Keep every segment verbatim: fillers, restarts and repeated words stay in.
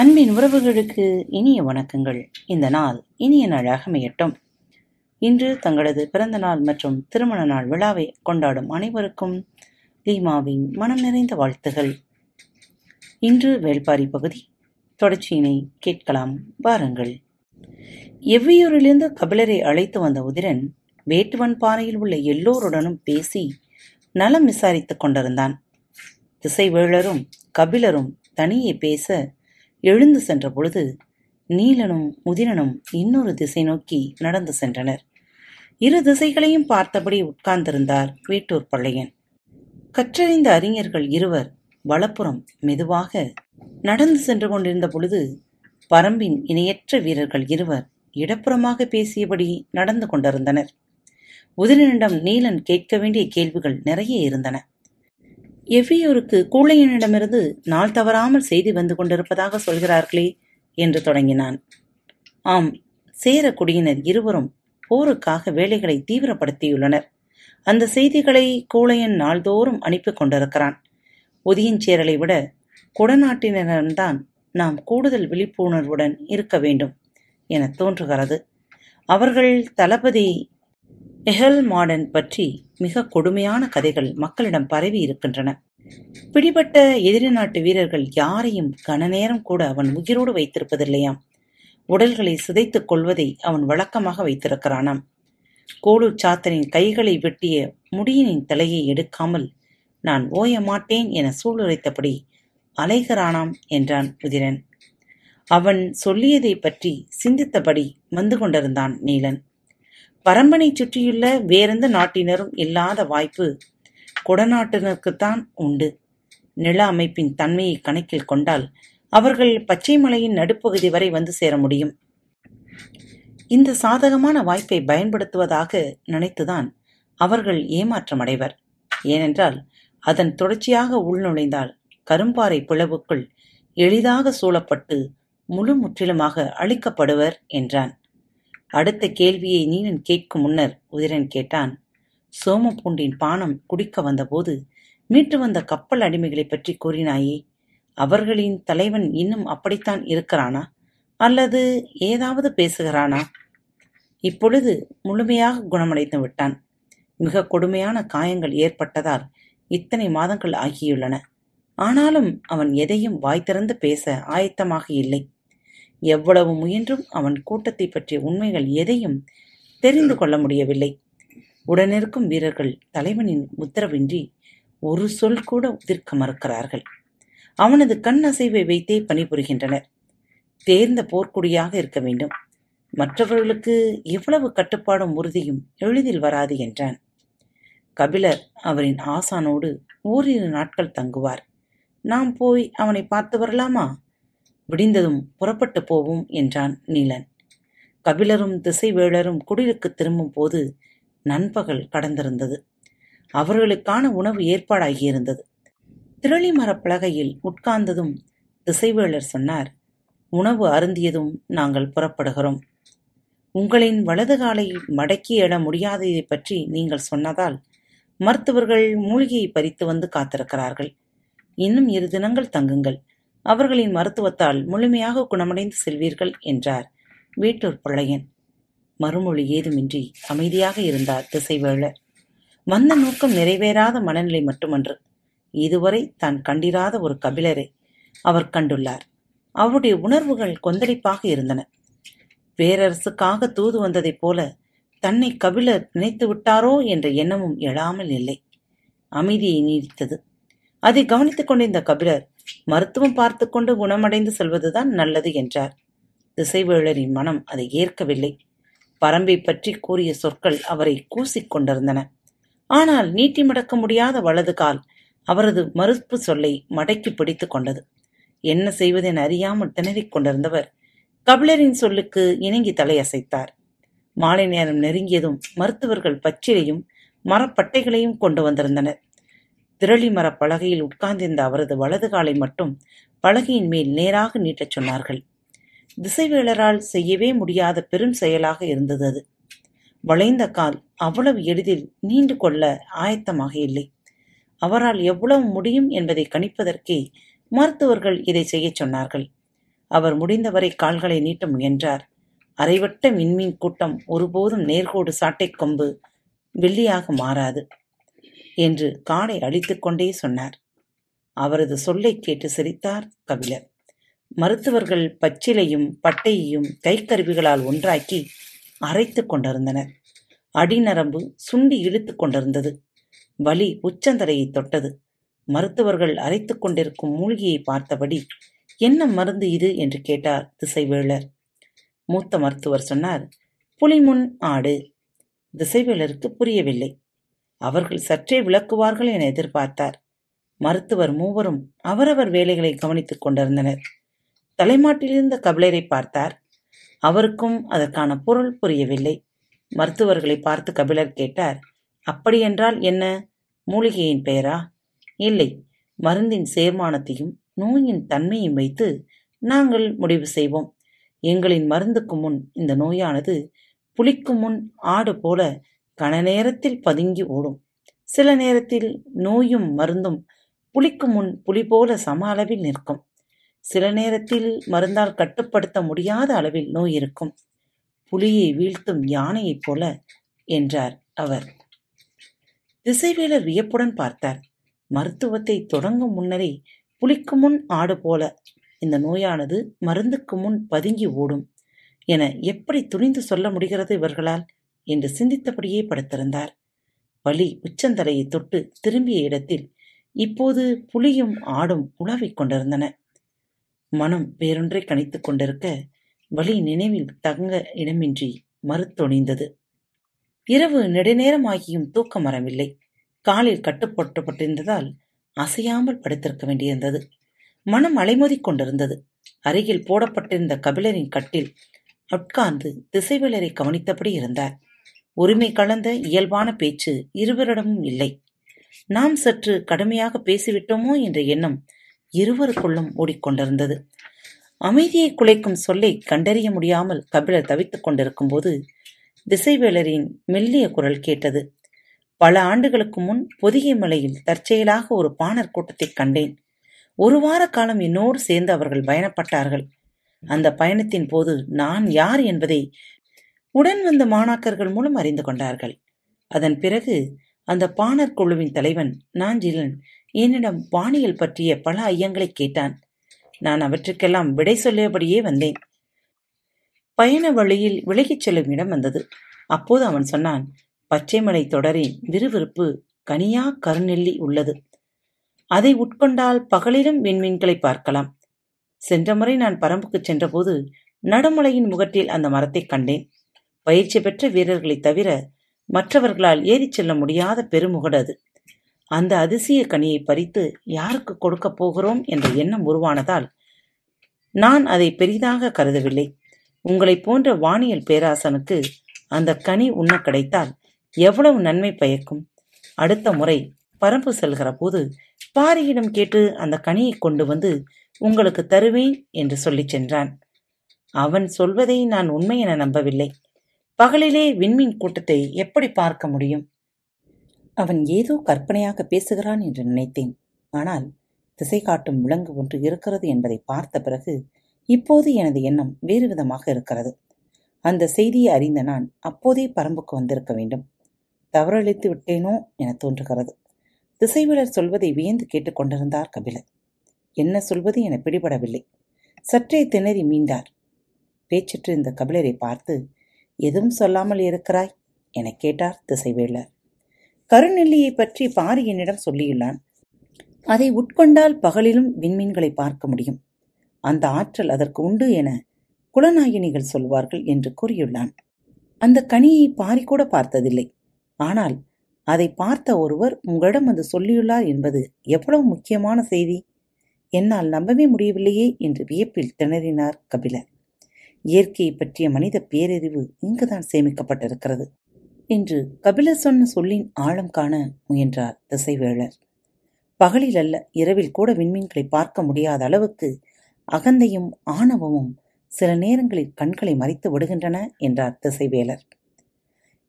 அன்பின் உறவுகளுக்கு இனிய வணக்கங்கள். இந்த நாள் இனிய நாளாக அமையட்டும். இன்று தங்களது பிறந்த நாள் மற்றும் திருமண நாள் விழாவை கொண்டாடும் அனைவருக்கும் லீமாவின் மனம் நிறைந்த வாழ்த்துகள். இன்று வேள்பாரி பகுதி தொடர்ச்சியினை கேட்கலாம், வாருங்கள். எவ்வியூரிலிருந்து கபிலரை அழைத்து வந்த உதிரன் வேட்டுவன் பாறையில் உள்ள எல்லோருடனும் பேசி நலம் விசாரித்துக் கொண்டிருந்தான். திசைவேளரும் கபிலரும் தனியே பேச எழுந்து சென்ற பொழுது நீலனும் முதிரனும் இன்னொரு திசை நோக்கி நடந்து சென்றனர். இரு திசைகளையும் பார்த்தபடி உட்கார்ந்திருந்தார் வேட்டூர் பள்ளையன். கற்றறிந்த அறிஞர்கள் இருவர் வலப்புறம் மெதுவாக நடந்து சென்று கொண்டிருந்த பொழுது பரம்பின் இணையற்ற வீரர்கள் இருவர் இடப்புறமாக பேசியபடி நடந்து கொண்டிருந்தனர். உதிரனிடம் நீலன் கேட்க வேண்டிய கேள்விகள் நிறைய இருந்தன. எவ்வியூருக்கு கூழையனிடமிருந்து நாள் தவறாமல் செய்தி வந்து கொண்டிருப்பதாக சொல்கிறார்களே என்று தொடங்கினான். ஆம், சேர குடியினர் இருவரும் போருக்காக வேலைகளை தீவிரப்படுத்தியுள்ளனர். அந்த செய்திகளை கூழையன் நாள்தோறும் அனுப்பி கொண்டிருக்கிறான். ஒதியஞ்சேரலை விட குடநாட்டினரிடம்தான் நாம் கூடுதல் விழிப்புணர்வுடன் இருக்க வேண்டும் என தோன்றுகிறது. அவர்கள் தளபதி எஹல் மாடன் பற்றி மிக கொடுமையான கதைகள் மக்களிடம் பரவி இருக்கின்றன. பிடிபட்ட எதிரி நாட்டு வீரர்கள் யாரையும் கன நேரம் கூட அவன் உயிரோடு வைத்திருப்பதில்லையாம். உடல்களை சிதைத்துக் கொள்வதை அவன் வழக்கமாக வைத்திருக்கிறானாம். கோளூர் சாத்தனின் கைகளை வெட்டிய முடியனின் தலையை எடுக்காமல் நான் ஓய மாட்டேன் என சூளுரைத்தபடி அலைகிறானாம் என்றான் உதிரன். அவன் சொல்லியதை பற்றி சிந்தித்தபடி வந்து கொண்டிருந்தான் நீலன். பரம்பனை சுற்றியுள்ள வேறெந்த நாட்டினரும் இல்லாத வாய்ப்பு குடநாட்டினருக்குத்தான் உண்டு. நில அமைப்பின் தன்மையை கணக்கில் கொண்டால் அவர்கள் பச்சை மலையின் நடுப்பகுதி வரை வந்து சேர முடியும். இந்த சாதகமான வாய்ப்பை பயன்படுத்துவதாக நினைத்துதான் அவர்கள் ஏமாற்றமடைவர். ஏனென்றால் அதன் தொடர்ச்சியாக உள்நுழைந்தால் கரும்பாறை பிளவுக்குள் எளிதாக சூழப்பட்டு முழு முற்றிலுமாக அழிக்கப்படுவர் என்றான். அடுத்த கேள்வியை நீலன் கேட்கும் முன்னர் உதிரன் கேட்டான். சோமபூண்டின் பானம் குடிக்க வந்தபோது மீட்டு வந்த கப்பல் அடிமைகளை பற்றி கூறினாயே, அவர்களின் தலைவன் இன்னும் அப்படித்தான் இருக்கிறானா அல்லது ஏதாவது பேசுகிறானா? இப்பொழுது முழுமையாக குணமடைந்து விட்டான். மிக கொடுமையான காயங்கள் ஏற்பட்டதால் இத்தனை மாதங்கள் ஆகியுள்ளன. ஆனாலும் அவன் எதையும் வாய் திறந்து பேச ஆயத்தமாக இல்லை. எவ்வளவு முயன்றும் அவன் கூட்டத்தை பற்றிய உண்மைகள் எதையும் தெரிந்து கொள்ள முடியவில்லை. உடனிருக்கும் வீரர்கள் தலைவனின் உத்தரவின்றி ஒரு சொல் கூட உதிர்க்க மறுக்கிறார்கள். அவனது கண் அசைவை வைத்தே பணிபுரிகின்றனர். தேர்ந்த போர்க்குடியாக இருக்க வேண்டும். மற்றவர்களுக்கு இவ்வளவு கட்டுப்பாடும் உறுதியும் எளிதில் வராது என்றான். கபிலர் அவரின் ஆசானோடு ஓரிரு நாட்கள் தங்குவார். நாம் போய் அவனை பார்த்து வரலாமா? விடிந்ததும் புறப்பட்டு போவோம் என்றான் நீலன். கபிலரும் திசைவேளரும் குடிலுக்கு திரும்பும் போது நண்பகல் கடந்திருந்தது. அவர்களுக்கான உணவு ஏற்பாடாகியிருந்தது. திரளி மரப்பலகையில் உட்கார்ந்ததும் திசைவேளர் சொன்னார், உணவு அருந்தியதும் நாங்கள் புறப்படுகிறோம். உங்களின் வலது காலை மடக்கி எழ முடியாததை பற்றி நீங்கள் சொன்னதால் மருத்துவர்கள் மூலிகையை பறித்து வந்து காத்திருக்கிறார்கள். இன்னும் இரு தினங்கள் தங்குங்கள். அவர்களின் மருத்துவத்தால் முழுமையாக குணமடைந்து செல்வீர்கள் என்றார் வேட்டூர் பள்ளையன். மறுமொழி ஏதுமின்றி அமைதியாக இருந்தார் திசைவேளர். வந்த நோக்கம் நிறைவேறாத மனநிலை மட்டுமன்று, இதுவரை தான் கண்டிராத ஒரு கபிலரை அவர் கண்டுள்ளார். அவருடைய உணர்வுகள் கொந்தளிப்பாக இருந்தன. பேரரசுக்காக தூது வந்ததைப் போல தன்னை கபிலர் நினைத்து விட்டாரோ என்ற எண்ணமும் எழாமல் இல்லை. அமைதியை நீடித்தது. அதை கவனித்துக் கொண்டிருந்த கபிலர், மருத்துவம் பார்த்து கொண்டு குணமடைந்து செல்வதுதான் நல்லது என்றார். திசைவேளரின் மனம் அதை ஏற்கவில்லை. பரம்பை பற்றி கூறிய சொற்கள் அவரை கூசிக்கொண்டிருந்தன. ஆனால் நீட்டி மடக்க முடியாத வலது கால் அவரது மறுப்பு சொல்லை மடக்கி பிடித்து கொண்டது. என்ன செய்வதென அறியாமல் திணறிக் கொண்டிருந்தவர் கபிலரின் சொல்லுக்கு இணங்கி தலையசைத்தார். மாலை நேரம் நெருங்கியதும் மருத்துவர்கள் பச்சிலையும் மரப்பட்டைகளையும் கொண்டு வந்திருந்தனர். திரளி மரப் பலகையில் உட்கார்ந்திருந்த அவரது வலது காலை மட்டும் பலகையின் மேல் நேராக நீட்டச் சொன்னார்கள். திசைவேளரால் செய்யவே முடியாத பெரும் செயலாக இருந்தது அது. வளைந்த கால் அவ்வளவு எளிதில் நீண்டு கொள்ள ஆயத்தமாக இல்லை. அவரால் எவ்வளவு முடியும் என்பதை கணிப்பதற்கே மருத்துவர்கள் இதை செய்ய சொன்னார்கள். அவர் முடிந்தவரை கால்களை நீட்ட முயன்றார். அரைவட்ட விண்மீன் கூட்டம் ஒருபோதும் நேர்கோடு சாட்டைக்கொம்பு வெள்ளியாக மாறாது என்று காடை அழித்துக்கொண்டே சொன்னார். அவரது சொல்லை கேட்டு சிரித்தார் கபிலர். மருத்துவர்கள் பச்சிலையும் பட்டையையும் கைக்கருவிகளால் ஒன்றாக்கி அரைத்து கொண்டிருந்தனர். அடிநரம்பு சுண்டி இழுத்து கொண்டிருந்தது. வலி உச்சந்தரையை தொட்டது. மருத்துவர்கள் அரைத்து கொண்டிருக்கும் மூலிகையை பார்த்தபடி, என்ன மருந்து இது என்று கேட்டார் திசைவேளர். மூத்த மருத்துவர் சொன்னார், புலிமுன் ஆடு. திசைவேளருக்கு புரியவில்லை. அவர்கள் சற்றே விளக்குவார்கள் என எதிர்பார்த்தார். மருத்துவர் மூவரும் அவரவர் வேலைகளை கவனித்துக் கொண்டிருந்தனர். தலைமாட்டிலிருந்த கபிலரை பார்த்தார். அவருக்கும் அதற்கான பொருள் புரியவில்லை. மருத்துவர்களை பார்த்து கபிலர் கேட்டார், அப்படியென்றால் என்ன? மூலிகையின் பெயரா? இல்லை, மருந்தின் சேர்மானத்தையும் நோயின் தன்மையும் வைத்து நாங்கள் முடிவு செய்வோம். எங்களின் மருந்துக்கு முன் இந்த நோயானது புலிக்கு முன் ஆடு போல கன நேரத்தில் பதுங்கி ஓடும். சில நேரத்தில் நோயும் மருந்தும் புலிக்கு முன் புலி போல சம அளவில் நிற்கும். சில நேரத்தில் மருந்தால் கட்டுப்படுத்த முடியாத அளவில் நோய் இருக்கும். புலியை வீழ்த்தும் யானையைப் போல என்றார் அவர். திசைவேளர் வியப்புடன் பார்த்தார். மருத்துவத்தை தொடங்கும் முன்னரே புலிக்கு முன் ஆடு போல இந்த நோயானது மருந்துக்கு முன் பதுங்கி ஓடும் என எப்படி துணிந்து சொல்ல முடிகிறது இவர்களால் என்று சிந்தித்தபடியே படுத்திருந்தார். வலி உச்சந்தலையை தொட்டு திரும்பிய இடத்தில் இப்போது புலியும் ஆடும் உலாவிக் கொண்டிருந்தன. மனம் வேறொன்றை கணித்து கொண்டிருக்க வலி நினைவில் தங்க இடமின்றி மறுத்தொழிந்தது. இரவு நெடுநேரமாகியும் தூக்கம் வரவில்லை. காலில் கட்டுப்பட்டுப்பட்டிருந்ததால் அசையாமல் படுத்திருக்க வேண்டியிருந்தது. மனம் அலைமோதிக் கொண்டிருந்தது. அருகில் போடப்பட்டிருந்த கபிலரின் கட்டில் உட்கார்ந்து திசைவேளரை கவனித்தபடி இருந்தார். உரிமை கலந்த இயல்பான பேச்சு இருவரிடமும் இல்லை. நாம் சற்று கடுமையாக பேசிவிட்டோமோ என்ற எண்ணம் இருவருக்குள்ளும் ஓடிக்கொண்டிருந்தது. அமைதியை குலைக்கும் சொல்லை கண்டறிய முடியாமல் கபிலர் தவித்துக் கொண்டிருக்கும் போது திசைவேளரின் மெல்லிய குரல் கேட்டது. பல ஆண்டுகளுக்கு முன் பொதிகை மலையில் தற்செயலாக ஒரு பாணர் கூட்டத்தை கண்டேன். ஒரு வார காலம் என்னோடு சேர்ந்து அவர்கள் பயணப்பட்டார்கள். அந்த பயணத்தின் போது நான் யார் என்பதை உடன் வந்த மாணாக்கர்கள் மூலம் அறிந்து கொண்டார்கள். அதன் பிறகு அந்த பாணர் குழுவின் தலைவன் நாஞ்சிலன் என்னிடம் வானியல் பற்றிய பல ஐயங்களை கேட்டான். நான் அவற்றுக்கெல்லாம் விடை சொல்லியபடியே வந்தேன். பயண வழியில் விலகிச் செல்லும் இடம் வந்தது. அப்போது அவன் சொன்னான், பச்சைமலை தொடரின் விறுவிறுப்பு கனியா கருநெல்லி உள்ளது. அதை உட்கொண்டால் பகலிலும் விண்மீன்களை பார்க்கலாம். சென்ற முறை நான் பரம்புக்கு சென்றபோது நடுமலையின் முகட்டில் அந்த மரத்தை கண்டேன். பயிற்சி பெற்ற வீரர்களை தவிர மற்றவர்களால் ஏறிச் செல்ல முடியாத பெருமுகடு அது. அந்த அதிசய கனியை பறித்து யாருக்கு கொடுக்கப் போகிறோம் என்ற எண்ணம் உருவானதால் நான் அதை பெரிதாக கருதவில்லை. உங்களை போன்ற வானியல் பேராசனுக்கு அந்த கனி உண்ண கிடைத்தால் எவ்வளவு நன்மை பயக்கும். அடுத்த முறை பரம்பு செல்கிற போது பாரியிடம் கேட்டு அந்த கனியை கொண்டு வந்து உங்களுக்கு தருவேன் என்று சொல்லி சென்றான். அவன் சொல்வதை நான் உண்மை என நம்பவில்லை. பகலிலே விண்மீன் கூட்டத்தை எப்படி பார்க்க முடியும்? அவன் ஏதோ கற்பனையாக பேசுகிறான் என்று நினைத்தேன். ஆனால் திசை காட்டும் விலங்கு ஒன்று இருக்கிறது என்பதை பார்த்த பிறகு இப்போது எனது எண்ணம் வேறு விதமாக இருக்கிறது. அந்த செய்தியை அறிந்த நான் அப்போதே பரம்புக்கு வந்திருக்க வேண்டும். தவறளித்து விட்டேனோ என தோன்றுகிறது. திசைவேளர் சொல்வதை வியந்து கேட்டுக்கொண்டிருந்தார் கபிலர். என்ன சொல்வது என பிடிபடவில்லை. சற்றே திணறி மீண்டார். பேச்சிற்று இந்த கபிலரை பார்த்து, எதுவும் சொல்லாமல் இருக்கிறாய் என கேட்டார் திசைவேளர். கருநெல்லியை பற்றி பாரி என்னிடம் சொல்லியுள்ளான். அதை உட்கொண்டால் பகலிலும் விண்மீன்களை பார்க்க முடியும். அந்த ஆற்றல் அதற்கு உண்டு என குலநாயினிகள் சொல்வார்கள் என்று கூறியுள்ளான். அந்த கனியை பாரி கூட பார்த்ததில்லை. ஆனால் அதை பார்த்த ஒருவர் உங்களிடம் அது சொல்லியுள்ளார் என்பது எவ்வளவு முக்கியமான செய்தி! என்னால் நம்பவே முடியவில்லையே என்று வியப்பில் திணறினார் கபிலர். இயற்கையை பற்றிய மனித பேரறிவு இங்குதான் சேமிக்கப்பட்டிருக்கிறது என்று கபிலர் சொன்ன சொல்லின் ஆழம் காண முயன்றார் திசைவேளர். பகலில் அல்ல, இரவில் கூட விண்மீன்களை பார்க்க முடியாத அளவுக்கு அகந்தையும் ஆணவமும் சில நேரங்களில் கண்களை மறைத்து விடுகின்றன என்றார் திசைவேளர்.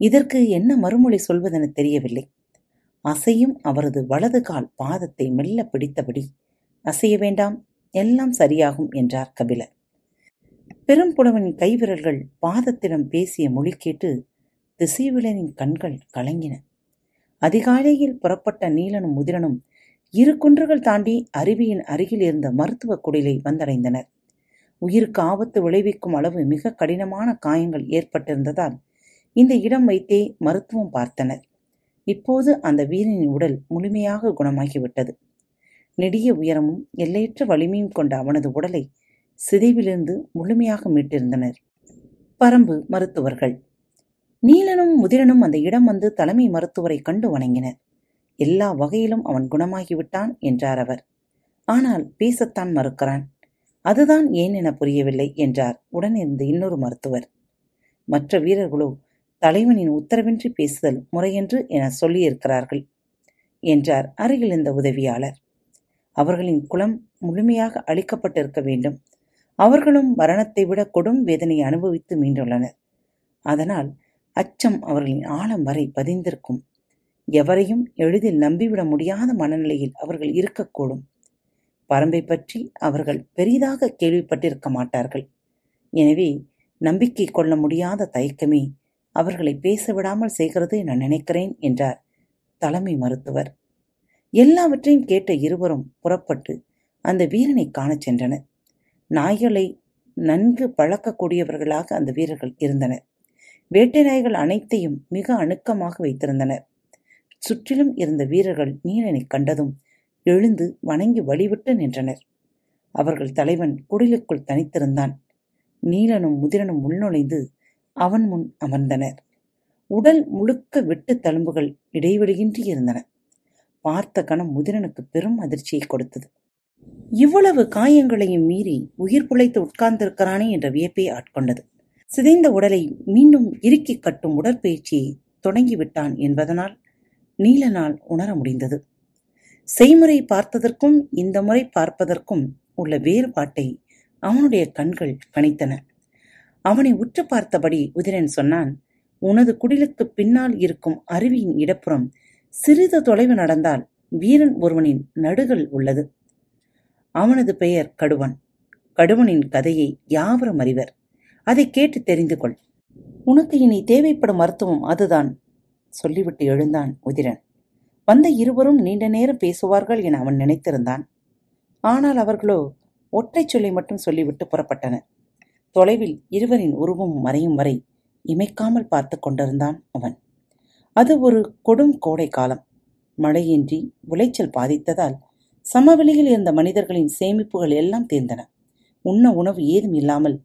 இதற்கு என்ன மறுமொழி சொல்வதென தெரியவில்லை. அசையும் அவரது வலது கால் பாதத்தை மெல்ல பிடித்தபடி, அசைய வேண்டாம், எல்லாம் சரியாகும் என்றார் கபிலர். பெரும்புலவனின் கைவிரல்கள் பாதத்திடம் பேசிய மொழி கேட்டு திசைவிலனின் கண்கள் கலங்கின. அதிகாலையில் புறப்பட்ட நீலனும் முதிரனும் இரு குன்றுகள் தாண்டி அருவியின் அருகில் இருந்த மருத்துவ குடிலை வந்தடைந்தனர். உயிருக்கு ஆபத்து விளைவிக்கும் அளவு மிக கடினமான காயங்கள் ஏற்பட்டிருந்ததால் இந்த இடம் வைத்தே மருத்துவம் பார்த்தனர். இப்போது அந்த வீரனின் உடல் முழுமையாக குணமாகிவிட்டது. நெடிய உயரமும் எல்லையற்ற வலிமையும் கொண்ட அவனது உடலை சிதைவிலிருந்து முழுமையாக மீட்டிருந்தனர் பரம்பு மருத்துவர்கள். நீலனும் முதிரனும் அந்த இடம் வந்து தலைமை மருத்துவரை கண்டு வணங்கினர். எல்லா வகையிலும் அவன் குணமாகிவிட்டான் என்றார் அவர். ஆனால் பேசத்தான் மறுக்கிறான், அதுதான் ஏன் என புரியவில்லை என்றார் உடனிருந்த இன்னொரு மருத்துவர். மற்ற வீரர்களோ தலைவனின் உத்தரவின்றி பேசுதல் முறையென்று என சொல்லியிருக்கிறார்கள் என்றார் அருகில் இருந்த உதவியாளர். அவர்களின் குலம் முழுமையாக அழிக்கப்பட்டிருக்க வேண்டும். அவர்களும் மரணத்தை விட கொடும் வேதனையை அனுபவித்து மீண்டுள்ளனர். அதனால் அச்சம் அவர்களின் ஆழம் வரை பதிந்திருக்கும். எவரையும் எளிதில் நம்பிவிட முடியாத மனநிலையில் அவர்கள் இருக்கக்கூடும். பரம்பை பற்றி அவர்கள் பெரிதாக கேள்விப்பட்டிருக்க மாட்டார்கள். எனவே நம்பிக்கை கொள்ள முடியாத தயக்கமே அவர்களை பேசவிடாமல் செய்கிறது என நினைக்கிறேன் என்றார் தலைமை மருத்துவர். எல்லாவற்றையும் கேட்ட இருவரும் புறப்பட்டு அந்த வீரனை காணச் சென்றனர். நாய்களை நன்கு பழக்கக்கூடியவர்களாக அந்த வீரர்கள் இருந்தனர். வேட்டை நாய்கள் அனைத்தையும் மிக அணுக்கமாக வைத்திருந்தனர். சுற்றிலும் இருந்த வீரர்கள் நீலனை கண்டதும் எழுந்து வணங்கி வழிவிட்டு நின்றனர். அவர்கள் தலைவன் குடிலுக்குள் தனித்திருந்தான். நீலனும் முதிரனும் உள்நுழைந்து அவன் முன் அமர்ந்தனர். உடல் முழுக்க வெட்டு தழும்புகள் இடைவெளியின்றி இருந்தன. பார்த்த கணம் முதிரனுக்கு பெரும் அதிர்ச்சியை கொடுத்தது. இவ்வளவு காயங்களையும் மீறி உயிர் பிழைத்து உட்கார்ந்திருக்கிறானே என்ற வியப்பை ஆட்கொண்டது. சிதைந்த உடலை மீண்டும் இறுக்கி கட்டும் உடற்பயிற்சியை தொடங்கிவிட்டான் என்பதனால் நீலனால் உணர முடிந்தது. செய்முறை பார்த்ததற்கும் இந்த முறை பார்ப்பதற்கும் உள்ள வேறுபாட்டை அவனுடைய கண்கள் கணித்தன. அவனை உற்று பார்த்தபடி உதிரன் சொன்னான், உனது குடிலுக்கு பின்னால் இருக்கும் அருவியின் இடப்புறம் சிறிது தொலைவு நடந்தால் வீரன் ஒருவனின் நடுகள் உள்ளது. அவனது பெயர் கடுவன். கடுவனின் கதையை யாவரும் அறிவர். அதை கேட்டு தெரிந்து கொள். உனக்கு இனி தேவைப்படும் மருத்துவம் அதுதான் சொல்லிவிட்டு எழுந்தான் உதிரன். வந்த இருவரும் நீண்ட நேரம் பேசுவார்கள் என அவன் நினைத்திருந்தான். ஆனால் அவர்களோ ஒற்றை சொல்லை மட்டும் சொல்லிவிட்டு புறப்பட்டனர். தொலைவில் இருவரின் உருவமும் மறையும் வரை இமைக்காமல் பார்த்து கொண்டிருந்தான் அவன். அது ஒரு கொடும் கோடை காலம். மழையின்றி விளைச்சல் பாதித்ததால் சமவெளியில் இருந்த மனிதர்களின் சேமிப்புகள் எல்லாம் தீர்ந்தன. உண்ண உணவு ஏதும் இல்லாமல்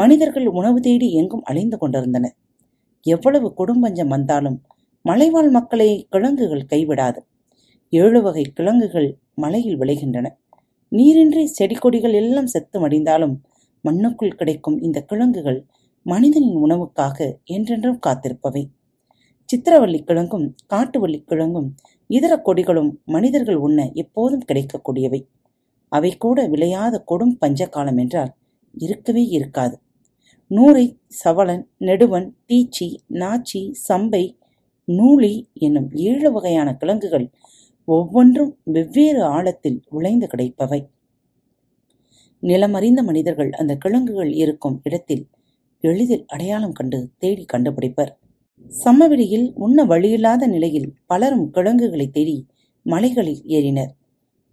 மனிதர்கள் உணவு தேடி எங்கும் அலைந்து கொண்டிருந்தனர். எவ்வளவு கொடும்பஞ்சம் வந்தாலும் மலைவாழ் மக்களை கிழங்குகள் கைவிடாது. ஏழு வகை கிழங்குகள் மலையில் விளைகின்றன. நீரின்றி செடி கொடிகள் எல்லாம் செத்து மடிந்தாலும் மண்ணுக்குள் கிடைக்கும் இந்த கிழங்குகள் மனிதனின் உணவுக்காக என்றென்றும் காத்திருப்பவை. சித்திரவள்ளி கிழங்கும் காட்டுவள்ளி கிழங்கும் இதர கொடிகளும் மனிதர்கள் உண்ண எப்போதும் கிடைக்கக்கூடியவை. அவை கூட விளையாத கொடும் பஞ்ச காலம் என்றால் இருக்கவே இருக்காது. நூரை, சவளன், நெடுவன், தீச்சி, நாச்சி, சம்பை, நூலி என்னும் ஏழு வகையான கிழங்குகள் ஒவ்வொன்றும் வெவ்வேறு ஆழத்தில் விளைந்து கிடைப்பவை. நிலமறிந்த மனிதர்கள் அந்த கிழங்குகள் இருக்கும் இடத்தில் எளிதில் அடையாளம் கண்டு தேடி கண்டுபிடிப்பர். சமவெளியில் உண்ண வழியில்லாத நிலையில் பலரும் கிழங்குகளை தேடி மலைகளில் ஏறினர்.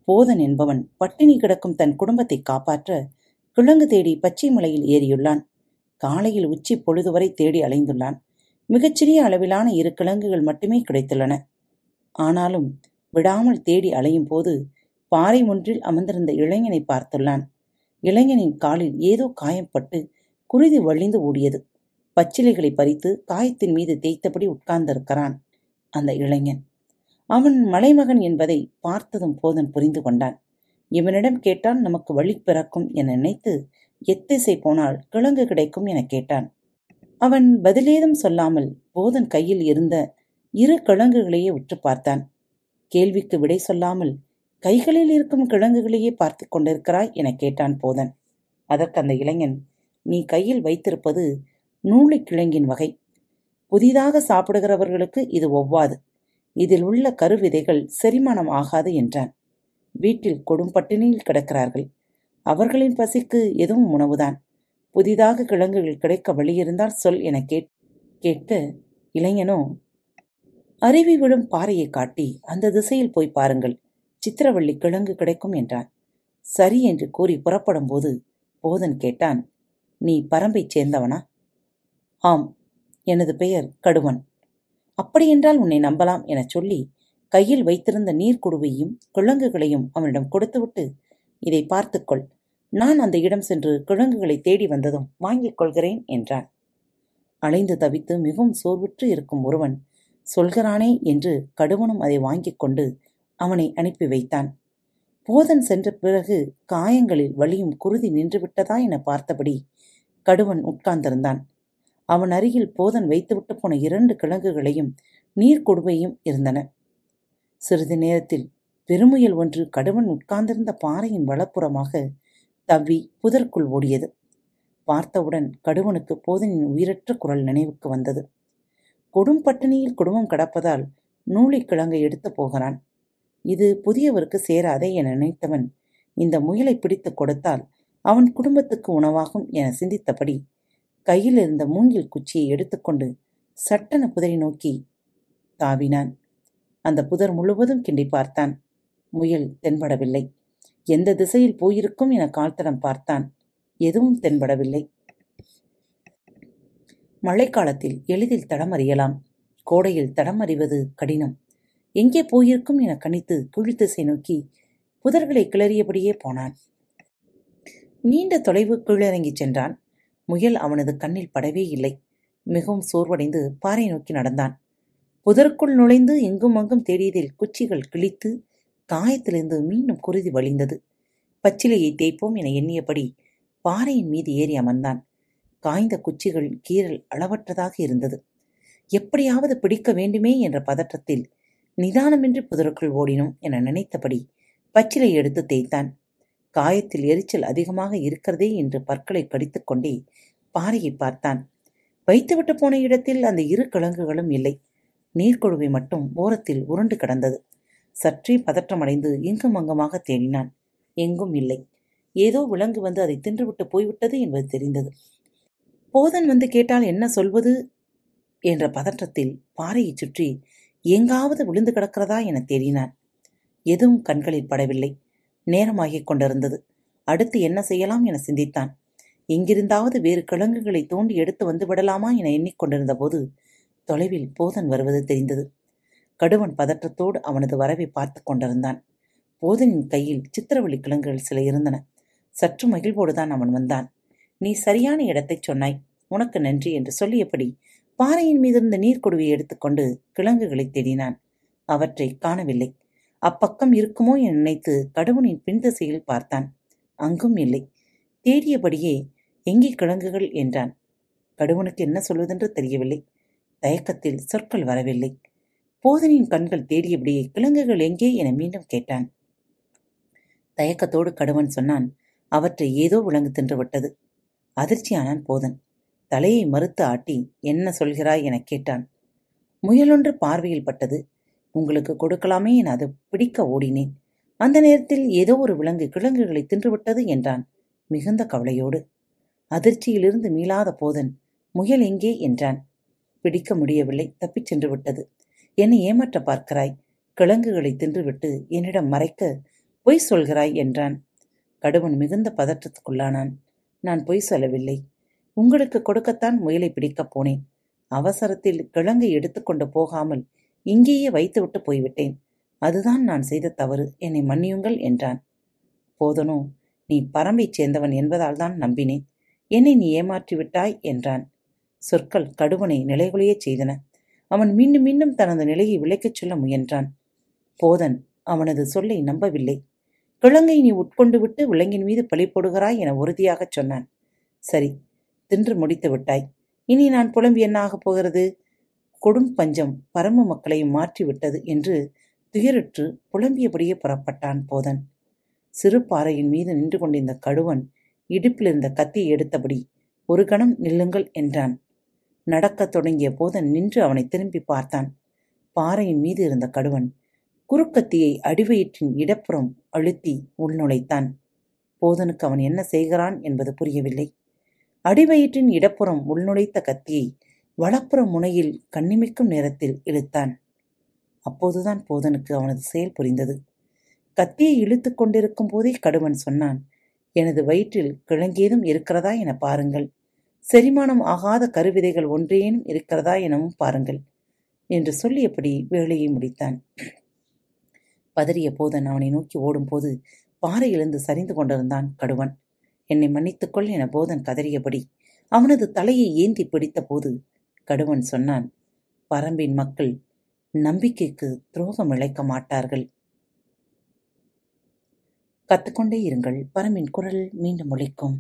போதன் என்பவன் பட்டினி கிடக்கும் தன் குடும்பத்தை காப்பாற்ற கிழங்கு தேடி பச்சை மலையில் ஏறியுள்ளான். காலையில் உச்சி பொழுது வரை தேடி அலைந்துள்ளான். மிகச்சிறிய அளவிலான இரு கிழங்குகள் மட்டுமே கிடைத்துள்ளன. ஆனாலும் விடாமல் தேடி அலையும் போது பாறை ஒன்றில் அமர்ந்திருந்த இளைஞனை பார்த்துள்ளான். இளைஞனின் காலில் ஏதோ காயப்பட்டு குருதி வழிந்து ஓடியது. பச்சிலைகளை பறித்து காயத்தின் மீது தேய்த்தபடி உட்கார்ந்திருக்கிறான் அந்த இளைஞன். அவன் மலைமகன் என்பதை பார்த்ததும் போதன் புரிந்து கொண்டான். இவனிடம் கேட்டால் நமக்கு வழி பிறக்கும் என நினைத்து எத்திசை போனால் கிழங்கு கிடைக்கும் என கேட்டான். அவன் பதிலேதும் சொல்லாமல் போதன் கையில் இருந்த இரு கிழங்குகளையே உற்று பார்த்தான். கேள்விக்கு விடை சொல்லாமல் கைகளில் இருக்கும் கிழங்குகளையே பார்த்து கொண்டிருக்கிறாய் என கேட்டான் போதன். அதற்கு அந்த இளைஞன், நீ கையில் வைத்திருப்பது நூலி கிழங்கின் வகை. புதிதாக சாப்பிடுகிறவர்களுக்கு இது ஒவ்வாது. இதில் உள்ள கருவிதைகள் செரிமானம் ஆகாது என்றான். வீட்டில் கொடும் பட்டினியில் கிடக்கிறார்கள். அவர்களின் பசிக்கு எதுவும் உணவுதான். புதிதாக கிழங்குகள் கிடைக்க வழியிருந்தால் சொல் என கேட் கேட்க இளைஞனோ அருவி விழும் பாறையை காட்டி அந்த திசையில் போய் பாருங்கள், சித்திரவள்ளி கிழங்கு கிடைக்கும் என்றான். சரி என்று கூறி புறப்படும் போது போதன் கேட்டான், நீ பரம்பைச் சேர்ந்தவனா? ஆம், எனது பெயர் கடுவன். அப்படியென்றால் உன்னை நம்பலாம் என சொல்லி கையில் வைத்திருந்த நீர்க்குடுவையும் கிழங்குகளையும் அவனிடம் கொடுத்துவிட்டு, இதை பார்த்துக்கொள், நான் அந்த இடம் சென்று கிழங்குகளை தேடி வந்ததும் வாங்கிக் கொள்கிறேன் என்றான். அலைந்து தவித்து மிகவும் சோர்வுற்று இருக்கும் ஒருவன் சொல்கிறானே என்று கடுவனும் அதை வாங்கிக் கொண்டு அவனை அனுப்பி வைத்தான். போதன் சென்ற பிறகு காயங்களில் வலியும் குருதி நின்றுவிட்டதா என பார்த்தபடி கடுவன் உட்கார்ந்திருந்தான். அவன் அருகில் போதன் வைத்துவிட்டு போன இரண்டு கிழங்குகளையும் நீர்க்கொடுவையும் இருந்தன. சிறிது நேரத்தில் பெருமுயல் ஒன்று கடுவன் உட்கார்ந்திருந்த பாறையின் வலப்புறமாக தவ்வி புதற்குள் ஓடியது. பார்த்தவுடன் கடுவனுக்கு போதனின் உயிரற்ற குரல் நினைவுக்கு வந்தது. கொடும் பட்டினியில் குடும்பம் கடப்பதால் நூலிக்கிழங்கை எடுத்து போகிறான், இது புதியவருக்கு சேராதே என நினைத்தவன் இந்த முயலை பிடித்து கொடுத்தால் அவன் குடும்பத்துக்கு உணவாகும் என சிந்தித்தபடி கையில் இருந்த மூங்கில் குச்சியை எடுத்துக்கொண்டு சட்டென புதரை நோக்கி தாவினான். அந்த புதர் முழுவதும் கிண்டி பார்த்தான். முயல் தென்படவில்லை. எந்த திசையில் போயிருக்கும் என கால்தடம் பார்த்தான். எதுவும் தென்படவில்லை. மழைக்காலத்தில் எளிதில் தடமறியலாம், கோடையில் தடமறிவது கடினம். எங்கே போயிருக்கும் என கணித்து கீழ்த்திசை நோக்கி புதர்களை கிளறியபடியே போனான். நீண்ட தொலைவு கீழிறங்கி சென்றான். முயல் அவனது கண்ணில் படவே இல்லை. மிகவும் சோர்வடைந்து பாறை நோக்கி நடந்தான். புதற்குள் நுழைந்து எங்கும் அங்கும் தேடியதில் குச்சிகள் கிழித்து காயத்திலிருந்து மீண்டும் குருதி வழிந்தது. பச்சிலையை தேய்ப்போம் என எண்ணியபடி பாறையின் மீது ஏறி அமர்ந்தான். காய்ந்த குச்சிகள் கீறல் அளவற்றதாக இருந்தது. எப்படியாவது பிடிக்க வேண்டுமே என்ற பதற்றத்தில் நிதானமின்றி புதருக்குள் ஓடினோம் என நினைத்தபடி பச்சிலை எடுத்து தேய்த்தான். காயத்தில் எரிச்சல் அதிகமாக இருக்கிறதே என்று பற்களை கடித்துக்கொண்டே பாறையை பார்த்தான். வைத்துவிட்டு போன இடத்தில் அந்த இரு கிழங்குகளும் இல்லை. நீர்க்கொழுவை மட்டும் ஓரத்தில் உருண்டு கிடந்தது. சற்றே பதற்றமடைந்து எங்கும் அங்கமாக தேடினான். எங்கும் இல்லை. ஏதோ விலங்கு வந்து அதை தின்றுவிட்டு போய்விட்டது என்பது தெரிந்தது. போதன் வந்து கேட்டால் என்ன சொல்வது என்ற பதற்றத்தில் பாறையை சுற்றி எங்காவது விழுந்து கிடக்கிறதா என தேடினான். எதுவும் கண்களில் படவில்லை. நேரமாகிக் கொண்டிருந்தது. அடுத்து என்ன செய்யலாம் என சிந்தித்தான். எங்கிருந்தாவது வேறு கிழங்குகளை தோண்டி எடுத்து வந்து விடலாமா என எண்ணிக்கொண்டிருந்த போது தொலைவில் போதன் வருவது தெரிந்தது. கடுவன் பதற்றத்தோடு அவனது வரவை பார்த்து கொண்டிருந்தான். போதனின் கையில் சித்திரவள்ளி கிழங்குகள் சில இருந்தன. சற்று மகிழ்வோடுதான் அவன் வந்தான். நீ சரியான இடத்தை சொன்னாய், உனக்கு நன்றி என்று சொல்லியபடி பாறையின் மீதிருந்த நீர்க்கொடுவையை எடுத்துக்கொண்டு கிழங்குகளை தேடினான். அவற்றை காணவில்லை. அப்பக்கம் இருக்குமோ என நினைத்து கடுவனின் பின்திசையில் பார்த்தான். அங்கும் இல்லை. தேடியபடியே எங்கே கிழங்குகள் என்றான். கடுவனுக்கு என்ன சொல்வதென்று தெரியவில்லை. தயக்கத்தில் சொற்கள் வரவில்லை. போதனின் கண்கள் தேடியபடியே கிழங்குகள் எங்கே என மீண்டும் கேட்டான். தயக்கத்தோடு கடுவன் சொன்னான், அவற்றை ஏதோ விலங்கு தின்றுவிட்டது. அதிர்ச்சியானான் போதன். தலையை மறுத்து ஆட்டி என்ன சொல்கிறாய் என கேட்டான். முயலொன்று பார்வையில் பட்டது, உங்களுக்கு கொடுக்கலாமே என அது பிடிக்க ஓடினேன். அந்த நேரத்தில் ஏதோ ஒரு விலங்கு கிழங்குகளை தின்றுவிட்டது என்றான் மிகுந்த கவலையோடு. அதிர்ச்சியிலிருந்து மீளாத போதன் முயல் எங்கே என்றான். பிடிக்க முடியவில்லை, தப்பிச் சென்று விட்டது. என்னை ஏமாற்ற பார்க்கிறாய், கிழங்குகளை தின்றுவிட்டு என்னிடம் மறைக்க பொய் சொல்கிறாய் என்றான். கடுவன் மிகுந்த பதற்றத்துக்குள்ளானான். நான் பொய் சொல்லவில்லை, உங்களுக்கு கொடுக்கத்தான் முயலை பிடிக்கப் போனேன். அவசரத்தில் கிழங்கை எடுத்துக்கொண்டு போகாமல் இங்கேயே வைத்துவிட்டு போய்விட்டேன். அதுதான் நான் செய்த தவறு, என்னை மன்னியுங்கள் என்றான். போதனோ, நீ பரம்பைச் சேர்ந்தவன் என்பதால் தான் நம்பினேன், என்னை நீ ஏமாற்றிவிட்டாய் என்றான். சொற்கள் கடுவனை நிலைகுலைய செய்தன. அவன் மீண்டும் மீண்டும் தனது நிலையை விளக்கிச் சொல்ல முயன்றான். போதன் அவனது சொல்லை நம்பவில்லை. கிழங்கை நீ உட்கொண்டு விட்டு விலங்கின் மீது பழி போடுகிறாய் என உறுதியாகச் சொன்னான். சரி, தின்று முடித்து விட்டாய், இனி நான் புலம்பி என்ன ஆகப் போகிறது? கொடும் பஞ்சம் பரம்பு மக்களையும் மாற்றிவிட்டது என்று துயருற்று புலம்பியபடியே புறப்பட்டான் போதன். சிறு பாறையின் மீது நின்று கொண்டிருந்த கடுவன் இடுப்பிலிருந்த கத்தியை எடுத்தபடி ஒரு கணம் நில்லுங்கள் என்றான். நடக்கத் தொடங்கிய போதன் நின்று அவனை திரும்பி பார்த்தான். பாறையின் மீது இருந்த கடுவன் குறுக்கத்தியை அடிவயிற்றின் இடப்புறம் அழுத்தி உள்நுழைத்தான். போதனுக்கு அவன் என்ன செய்கிறான் என்பது புரியவில்லை. அடிவயிற்றின் இடப்புறம் உள்நுழைத்த கத்தியை வலப்புற முனையில் கண்ணிமைக்கும் நேரத்தில் இழுத்தான். அப்போதுதான் போதனுக்கு அவனது செயல் புரிந்தது. கத்தியை இழுத்து கொண்டிருக்கும் போதே கடுவன் சொன்னான், எனது வயிற்றில் கிழங்கேதும் இருக்கிறதா என பாருங்கள், செரிமானம் ஆகாத கருவிதைகள் ஒன்றேனும் இருக்கிறதா எனவும் பாருங்கள் என்று சொல்லியபடி வேலையை முடித்தான். பதறிய போதன் அவனை நோக்கி ஓடும்போது பாறையிலிருந்து சரிந்து கொண்டிருந்தான் கடுவன். என்னை மன்னித்துக்கொள் என போதன் கதறியபடி அவனது தலையை ஏந்தி பிடித்த போது கடுவன் சொன்னான், பரம்பின் மக்கள் நம்பிக்கைக்கு துரோகம் இழைக்க மாட்டார்கள். கத்துக்கொண்டே இருங்கள், பரம்பின் குரல் மீண்டும் ஒலிக்கும்.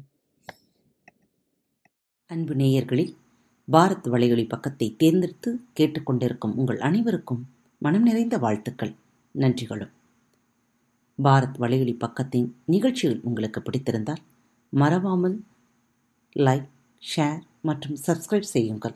அன்பு நேயர்களில் பாரத் வலையொலி பக்கத்தை தேர்ந்தெடுத்து கேட்டுக்கொண்டிருக்கும் உங்கள் அனைவருக்கும் மனம் நிறைந்த வாழ்த்துக்கள், நன்றிகளும். பாரத் வலையொலி பக்கத்தின் நிகழ்ச்சிகள் உங்களுக்கு பிடித்திருந்தால் மறவாமல் லைக், ஷேர் மற்றும் சப்ஸ்கிரைப் செய்யுங்கள்.